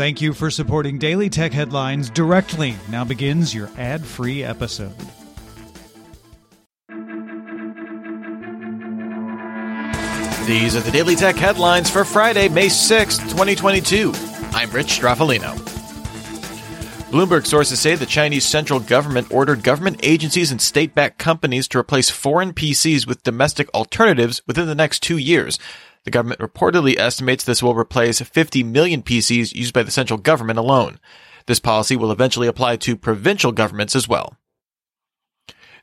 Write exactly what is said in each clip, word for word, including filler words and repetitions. Thank you for supporting Daily Tech Headlines directly. Now begins your ad-free episode. These are the Daily Tech Headlines for Friday, May sixth, twenty twenty-two. I'm Rich Straffolino. Bloomberg sources say the Chinese central government ordered government agencies and state-backed companies to replace foreign P Cs with domestic alternatives within the next two years. The government reportedly estimates this will replace fifty million P Cs used by the central government alone. This policy will eventually apply to provincial governments as well.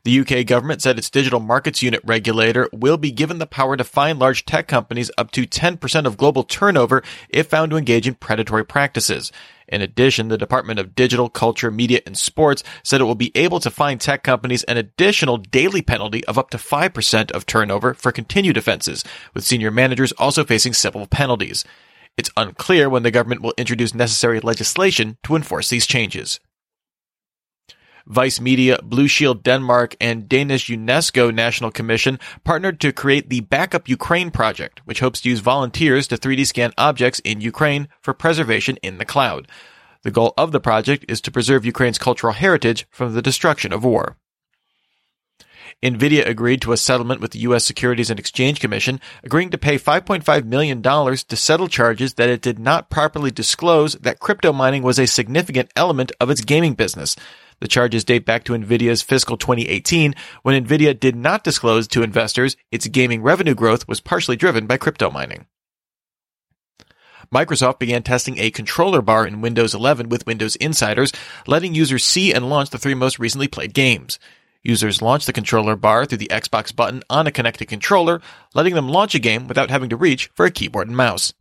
The U K government said its Digital Markets Unit regulator will be given the power to fine large tech companies up to ten percent of global turnover if found to engage in predatory practices. In addition, the Department of Digital, Culture, Media, and Sports said it will be able to fine tech companies an additional daily penalty of up to five percent of turnover for continued offenses, with senior managers also facing civil penalties. It's unclear when the government will introduce necessary legislation to enforce these changes. Vice Media, Blue Shield Denmark, and Danish UNESCO National Commission partnered to create the Backup Ukraine Project, which hopes to use volunteers to three D scan objects in Ukraine for preservation in the cloud. The goal of the project is to preserve Ukraine's cultural heritage from the destruction of war. Nvidia agreed to a settlement with the U S Securities and Exchange Commission, agreeing to pay five point five million dollars to settle charges that it did not properly disclose that crypto mining was a significant element of its gaming business. The charges date back to Nvidia's fiscal twenty eighteen, when Nvidia did not disclose to investors its gaming revenue growth was partially driven by crypto mining. Microsoft began testing a controller bar in Windows eleven with Windows Insiders, letting users see and launch the three most recently played games. Users launch the controller bar through the Xbox button on a connected controller, letting them launch a game without having to reach for a keyboard and mouse.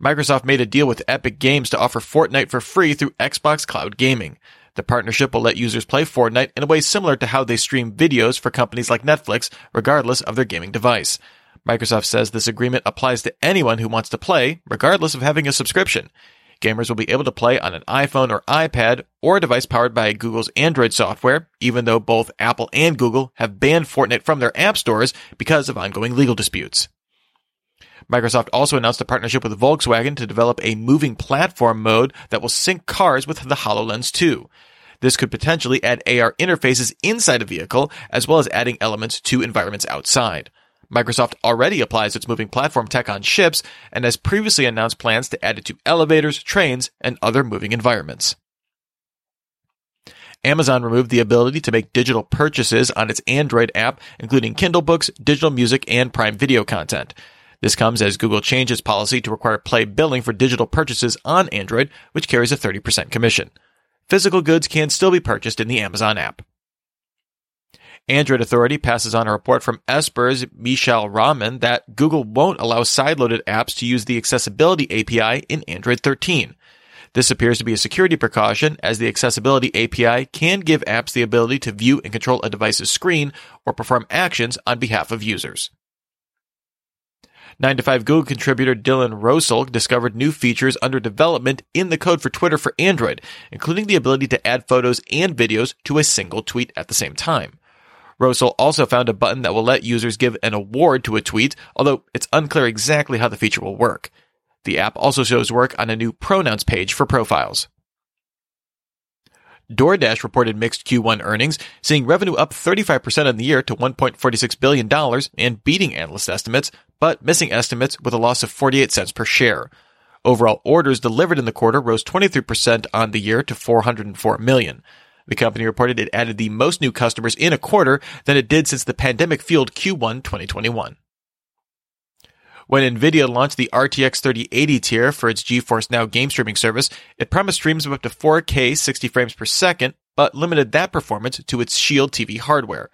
Microsoft made a deal with Epic Games to offer Fortnite for free through Xbox Cloud Gaming. The partnership will let users play Fortnite in a way similar to how they stream videos for companies like Netflix, regardless of their gaming device. Microsoft says this agreement applies to anyone who wants to play, regardless of having a subscription. Gamers will be able to play on an iPhone or iPad or a device powered by Google's Android software, even though both Apple and Google have banned Fortnite from their app stores because of ongoing legal disputes. Microsoft also announced a partnership with Volkswagen to develop a moving platform mode that will sync cars with the HoloLens two. This could potentially add A R interfaces inside a vehicle, as well as adding elements to environments outside. Microsoft already applies its moving platform tech on ships and has previously announced plans to add it to elevators, trains, and other moving environments. Amazon removed the ability to make digital purchases on its Android app, including Kindle books, digital music, and Prime Video content. This comes as Google changes policy to require Play Billing for digital purchases on Android, which carries a thirty percent commission. Physical goods can still be purchased in the Amazon app. Android Authority passes on a report from Esper's Michelle Rahman that Google won't allow sideloaded apps to use the Accessibility A P I in Android thirteen. This appears to be a security precaution, as the Accessibility A P I can give apps the ability to view and control a device's screen or perform actions on behalf of users. nine to five Google contributor Dylan Rosal discovered new features under development in the code for Twitter for Android, including the ability to add photos and videos to a single tweet at the same time. Rosal also found a button that will let users give an award to a tweet, although it's unclear exactly how the feature will work. The app also shows work on a new pronouns page for profiles. DoorDash reported mixed Q one earnings, seeing revenue up thirty-five percent on the year to one point four six billion dollars and beating analyst estimates, but missing estimates with a loss of forty-eight cents per share. Overall orders delivered in the quarter rose twenty-three percent on the year to four hundred four million. The company reported it added the most new customers in a quarter than it did since the pandemic-fueled Q one twenty twenty-one. When Nvidia launched the R T X thirty eighty tier for its GeForce Now game streaming service, it promised streams of up to four K sixty frames per second, but limited that performance to its Shield T V hardware.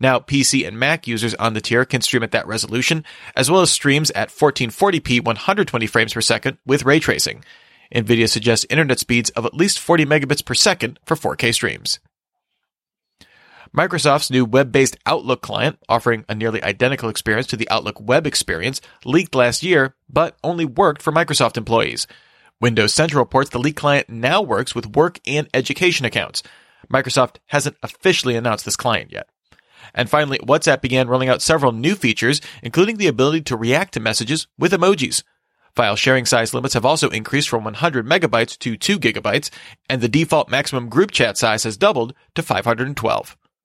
Now, P C and Mac users on the tier can stream at that resolution, as well as streams at fourteen forty p one hundred twenty frames per second with ray tracing. Nvidia suggests internet speeds of at least forty megabits per second for four K streams. Microsoft's new web-based Outlook client, offering a nearly identical experience to the Outlook web experience, leaked last year, but only worked for Microsoft employees. Windows Central reports the leaked client now works with work and education accounts. Microsoft hasn't officially announced this client yet. And finally, WhatsApp began rolling out several new features, including the ability to react to messages with emojis. File sharing size limits have also increased from one hundred megabytes to two gigabytes, and the default maximum group chat size has doubled to five hundred twelve.